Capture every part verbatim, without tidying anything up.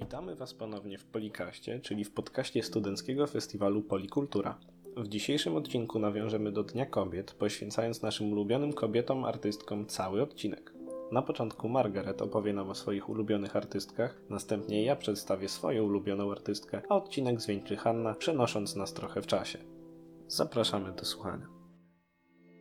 Witamy Was ponownie w Polikaście, czyli w podcaście studenckiego festiwalu Polikultura. W dzisiejszym odcinku nawiążemy do Dnia Kobiet, poświęcając naszym ulubionym kobietom, artystkom cały odcinek. Na początku Margarethe opowie nam o swoich ulubionych artystkach, następnie ja przedstawię swoją ulubioną artystkę, a odcinek zwieńczy Hanna, przenosząc nas trochę w czasie. Zapraszamy do słuchania.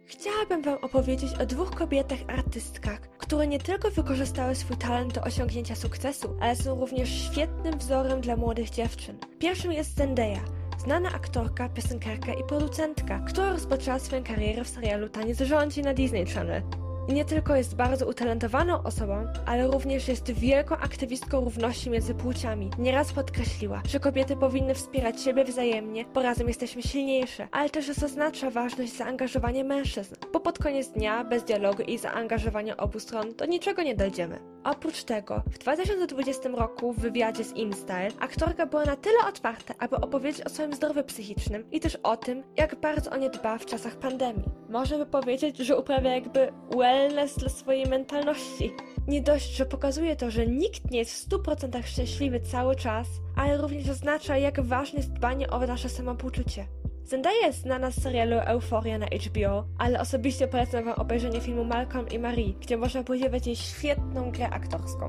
Chciałabym Wam opowiedzieć o dwóch kobietach artystkach, które nie tylko wykorzystały swój talent do osiągnięcia sukcesu, ale są również świetnym wzorem dla młodych dziewczyn. Pierwszym jest Zendaya, znana aktorka, piosenkarka i producentka, która rozpoczęła swoją karierę w serialu Taniec Rządzi na Disney Channel. I nie tylko jest bardzo utalentowaną osobą, ale również jest wielką aktywistką równości między płciami. Nieraz podkreśliła, że kobiety powinny wspierać siebie wzajemnie, bo razem jesteśmy silniejsze, ale też zaznacza ważność zaangażowania mężczyzn, bo pod koniec dnia bez dialogu i zaangażowania obu stron do niczego nie dojdziemy. Oprócz tego, w dwa tysiące dwudziestym roku w wywiadzie z InStyle aktorka była na tyle otwarta, aby opowiedzieć o swoim zdrowiu psychicznym i też o tym, jak bardzo o nie dba w czasach pandemii. Może by powiedzieć, że uprawia jakby wellness dla swojej mentalności. Nie dość, że pokazuje to, że nikt nie jest w stu procentach szczęśliwy cały czas, ale również oznacza, jak ważne jest dbanie o nasze samopoczucie. Zendaya jest znana z serialu Euphoria na H B O, ale osobiście polecam Wam obejrzenie filmu Malcolm i Marie, gdzie można podziwiać jej świetną grę aktorską.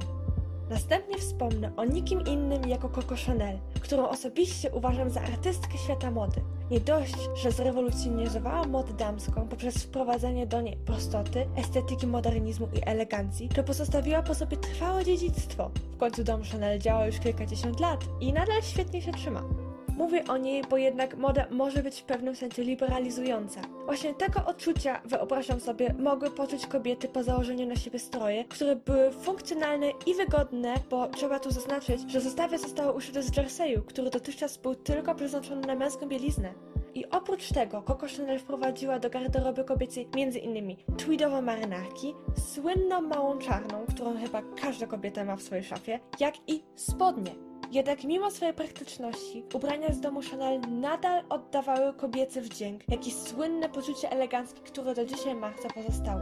Następnie wspomnę o nikim innym jako Coco Chanel, którą osobiście uważam za artystkę świata mody. Nie dość, że zrewolucjonizowała modę damską poprzez wprowadzenie do niej prostoty, estetyki modernizmu i elegancji, to pozostawiła po sobie trwałe dziedzictwo. W końcu dom Chanel działa już kilkadziesiąt lat i nadal świetnie się trzyma. Mówię o niej, bo jednak moda może być w pewnym sensie liberalizująca. Właśnie tego odczucia, wyobrażam sobie, mogły poczuć kobiety po założeniu na siebie stroje, które były funkcjonalne i wygodne, bo trzeba tu zaznaczyć, że zestawy zostały uszyte z jerseyu, który dotychczas był tylko przeznaczony na męską bieliznę. I oprócz tego Coco Chanel wprowadziła do garderoby kobiecej między innymi tweedowe marynarki, słynną małą czarną, którą chyba każda kobieta ma w swojej szafie, jak i spodnie. Jednak mimo swojej praktyczności, ubrania z domu Chanel nadal oddawały kobiecy wdzięk, jak i słynne poczucie eleganckie, które do dzisiaj marca pozostało.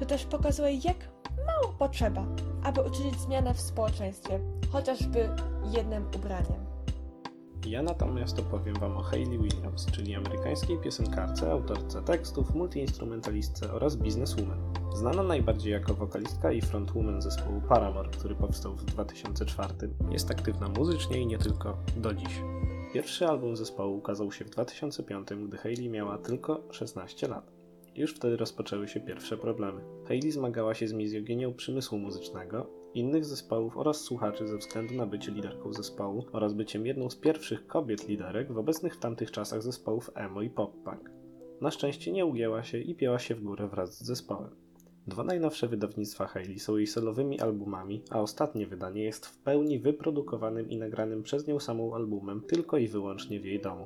To też pokazuje, jak mało potrzeba, aby uczynić zmianę w społeczeństwie, chociażby jednym ubraniem. Ja natomiast opowiem Wam o Hayley Williams, czyli amerykańskiej piosenkarce, autorce tekstów, multiinstrumentalistce oraz bizneswoman. Znana najbardziej jako wokalistka i frontwoman zespołu Paramore, który powstał w dwa tysiące czwartym. Jest aktywna muzycznie i nie tylko do dziś. Pierwszy album zespołu ukazał się w dwa tysiące piątym, gdy Hayley miała tylko szesnaście lat. Już wtedy rozpoczęły się pierwsze problemy. Hayley zmagała się z mizoginią przemysłu muzycznego, innych zespołów oraz słuchaczy ze względu na bycie liderką zespołu oraz byciem jedną z pierwszych kobiet liderek w obecnych w tamtych czasach zespołów emo i pop-punk. Na szczęście nie ugięła się i pięła się w górę wraz z zespołem. Dwa najnowsze wydawnictwa Hayley są jej solowymi albumami, a ostatnie wydanie jest w pełni wyprodukowanym i nagranym przez nią samą albumem tylko i wyłącznie w jej domu.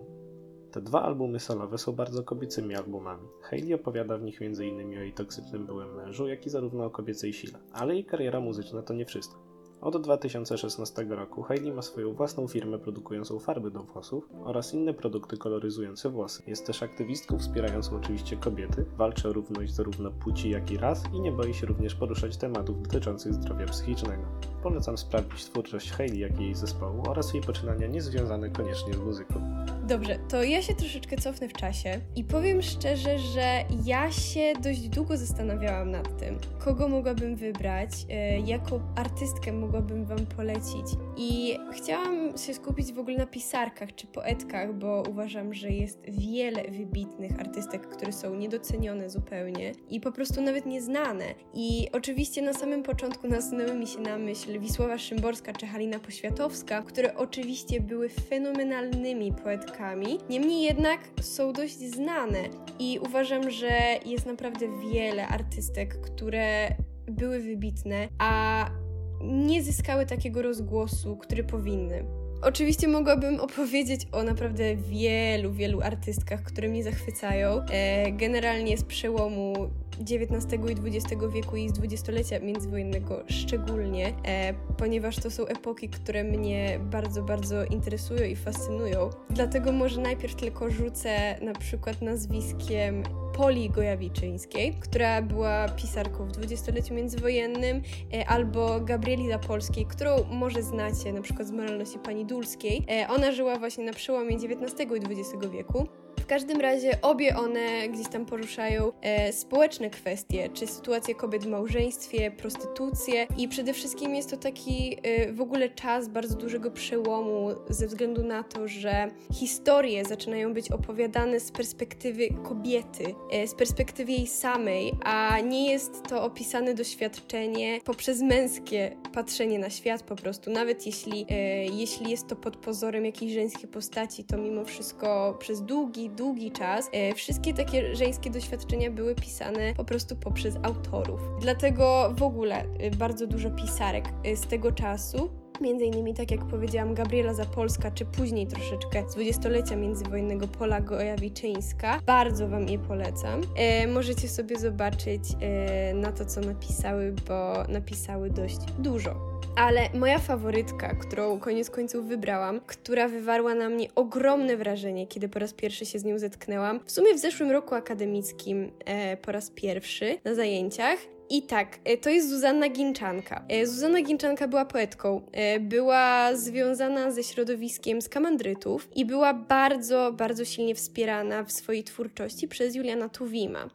Te dwa albumy solowe są bardzo kobiecymi albumami. Hayley opowiada w nich między innymi o jej toksycznym byłym mężu, jak i zarówno o kobiecej sile. Ale jej kariera muzyczna to nie wszystko. Od dwa tysiące szesnastego roku Hayley ma swoją własną firmę produkującą farby do włosów oraz inne produkty koloryzujące włosy. Jest też aktywistką wspierającą oczywiście kobiety, walczy o równość zarówno płci jak i ras i nie boi się również poruszać tematów dotyczących zdrowia psychicznego. Polecam sprawdzić twórczość Hayley jak i jej zespołu oraz jej poczynania niezwiązane koniecznie z muzyką. Dobrze, to ja się troszeczkę cofnę w czasie i powiem szczerze, że ja się dość długo zastanawiałam nad tym, kogo mogłabym wybrać, jaką artystkę mogłabym Wam polecić. I chciałam się skupić w ogóle na pisarkach czy poetkach, bo uważam, że jest wiele wybitnych artystek, które są niedocenione zupełnie i po prostu nawet nieznane. I oczywiście na samym początku nasunęły mi się na myśl Wisława Szymborska czy Halina Poświatowska, które oczywiście były fenomenalnymi poetkami, niemniej jednak są dość znane i uważam, że jest naprawdę wiele artystek, które były wybitne, a nie zyskały takiego rozgłosu, który powinny. Oczywiście mogłabym opowiedzieć o naprawdę wielu, wielu artystkach, które mnie zachwycają. Generalnie z przełomu dziewiętnastego i dwudziestego wieku i z dwudziestolecia międzywojennego szczególnie, e, ponieważ to są epoki, które mnie bardzo, bardzo interesują i fascynują. Dlatego może najpierw tylko rzucę na przykład nazwiskiem Poli Gojawiczyńskiej, która była pisarką w dwudziestoleciu międzywojennym, albo Gabrieli Zapolskiej, którą może znacie na przykład z Moralności pani Dulskiej. Ona żyła właśnie na przełomie dziewiętnastego i dwudziestego wieku. W każdym razie obie one gdzieś tam poruszają e, społeczne kwestie, czy sytuację kobiet w małżeństwie, prostytucję i przede wszystkim jest to taki e, w ogóle czas bardzo dużego przełomu ze względu na to, że historie zaczynają być opowiadane z perspektywy kobiety, e, z perspektywy jej samej, a nie jest to opisane doświadczenie poprzez męskie patrzenie na świat po prostu. Nawet jeśli, e, jeśli jest to pod pozorem jakiejś żeńskiej postaci, to mimo wszystko przez długi, długi czas. E, wszystkie takie żeńskie doświadczenia były pisane po prostu poprzez autorów. Dlatego w ogóle e, bardzo dużo pisarek e, z tego czasu, między innymi, tak jak powiedziałam, Gabriela Zapolska, czy później troszeczkę z dwudziestolecia międzywojennego Pola Gojawiczyńska. Bardzo Wam je polecam. E, możecie sobie zobaczyć e, na to, co napisały, bo napisały dość dużo. Ale moja faworytka, którą koniec końców wybrałam, która wywarła na mnie ogromne wrażenie, kiedy po raz pierwszy się z nią zetknęłam, w sumie w zeszłym roku akademickim e, po raz pierwszy na zajęciach. I tak, to jest Zuzanna Ginczanka. Zuzanna Ginczanka była poetką, była związana ze środowiskiem skamandrytów i była bardzo, bardzo silnie wspierana w swojej twórczości przez Juliana Tuwima.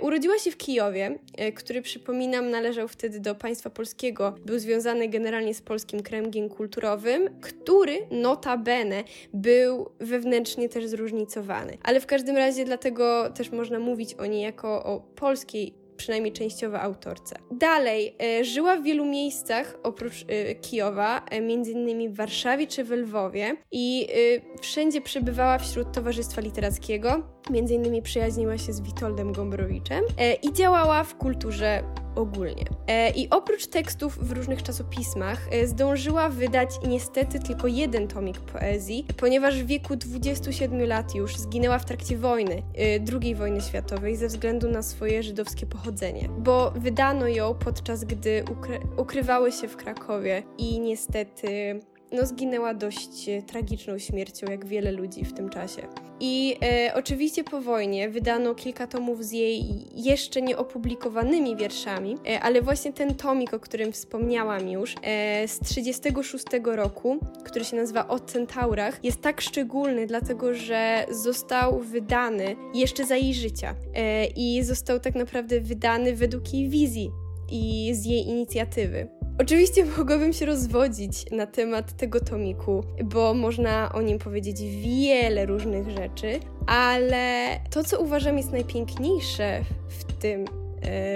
Urodziła się w Kijowie, który, przypominam, należał wtedy do państwa polskiego, był związany generalnie z polskim kręgiem kulturowym, który notabene był wewnętrznie też zróżnicowany. Ale w każdym razie dlatego też można mówić o niej jako o polskiej, przynajmniej częściowo, autorce. Dalej, e, żyła w wielu miejscach oprócz e, Kijowa, e, między innymi w Warszawie czy we Lwowie i e, wszędzie przebywała wśród Towarzystwa Literackiego, między innymi przyjaźniła się z Witoldem Gombrowiczem e, i działała w kulturze ogólnie. E, I oprócz tekstów w różnych czasopismach e, zdążyła wydać niestety tylko jeden tomik poezji, ponieważ w wieku dwudziestu siedmiu lat już zginęła w trakcie wojny, e, drugiej wojny światowej, ze względu na swoje żydowskie pochodzenie, bo wydano ją podczas gdy ukry- ukrywały się w Krakowie i niestety no, zginęła dość tragiczną śmiercią, jak wiele ludzi w tym czasie. I e, oczywiście po wojnie wydano kilka tomów z jej jeszcze nieopublikowanymi wierszami, e, ale właśnie ten tomik, o którym wspomniałam już, e, z tysiąc dziewięćset trzydziestego szóstego roku, który się nazywa O Centaurach, jest tak szczególny, dlatego że został wydany jeszcze za jej życia e, i został tak naprawdę wydany według jej wizji i z jej inicjatywy. Oczywiście mogłabym się rozwodzić na temat tego tomiku, bo można o nim powiedzieć wiele różnych rzeczy, ale to, co uważam jest najpiękniejsze w tym,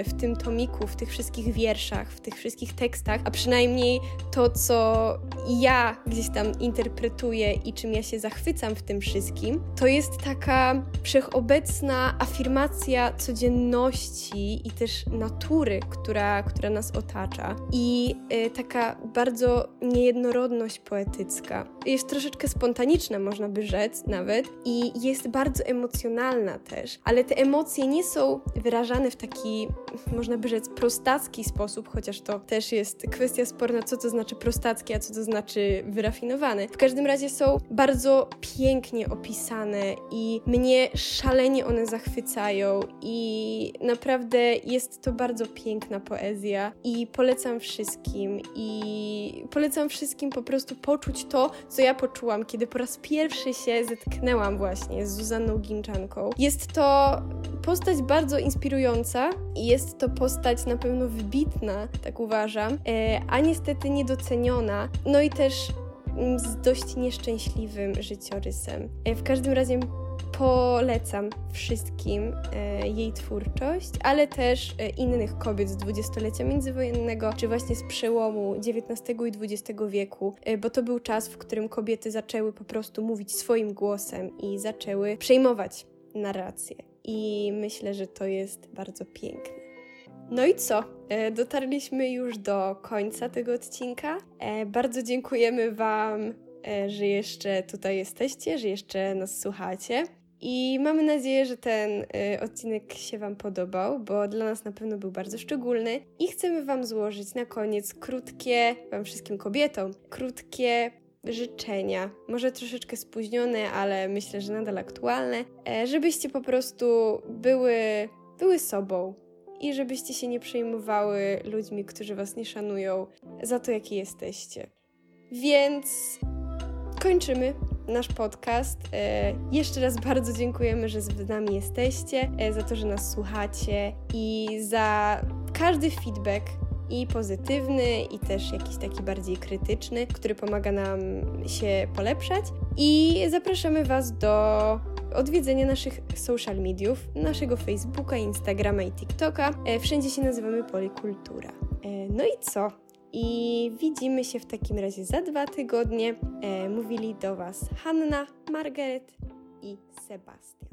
w tym tomiku, w tych wszystkich wierszach, w tych wszystkich tekstach, a przynajmniej to, co ja gdzieś tam interpretuję i czym ja się zachwycam w tym wszystkim, to jest taka wszechobecna afirmacja codzienności i też natury, która, która nas otacza, i taka bardzo niejednorodność poetycka. Jest troszeczkę spontaniczna, można by rzec nawet, i jest bardzo emocjonalna też, ale te emocje nie są wyrażane w taki, można by rzec, prostacki sposób, chociaż to też jest kwestia sporna, co to znaczy prostacki, a co to znaczy wyrafinowany. W każdym razie są bardzo pięknie opisane i mnie szalenie one zachwycają i naprawdę jest to bardzo piękna poezja i polecam wszystkim i polecam wszystkim po prostu poczuć to, co ja poczułam, kiedy po raz pierwszy się zetknęłam właśnie z Zuzanną Ginczanką. Jest to postać bardzo inspirująca i jest to postać na pewno wybitna, tak uważam, a niestety niedoceniona, no i też z dość nieszczęśliwym życiorysem. W każdym razie polecam wszystkim jej twórczość, ale też innych kobiet z dwudziestolecia międzywojennego, czy właśnie z przełomu dziewiętnastego i dwudziestego wieku, bo to był czas, w którym kobiety zaczęły po prostu mówić swoim głosem i zaczęły przejmować narrację. I myślę, że to jest bardzo piękne. No i co? Dotarliśmy już do końca tego odcinka. Bardzo dziękujemy Wam, że jeszcze tutaj jesteście, że jeszcze nas słuchacie. I mamy nadzieję, że ten odcinek się Wam podobał, bo dla nas na pewno był bardzo szczególny i chcemy Wam złożyć na koniec krótkie, Wam wszystkim kobietom, krótkie życzenia, może troszeczkę spóźnione, ale myślę, że nadal aktualne, żebyście po prostu były, były sobą i żebyście się nie przejmowały ludźmi, którzy Was nie szanują za to, jakie jesteście. Więc kończymy nasz podcast. E, jeszcze raz bardzo dziękujemy, że z nami jesteście, e, za to, że nas słuchacie i za każdy feedback, i pozytywny, i też jakiś taki bardziej krytyczny, który pomaga nam się polepszać. I zapraszamy Was do odwiedzenia naszych social mediów, naszego Facebooka, Instagrama i TikToka. E, wszędzie się nazywamy Polikultura. E, no i co? I widzimy się w takim razie za dwa tygodnie. E, mówili do Was Hanna, Margarethe i Sebastian.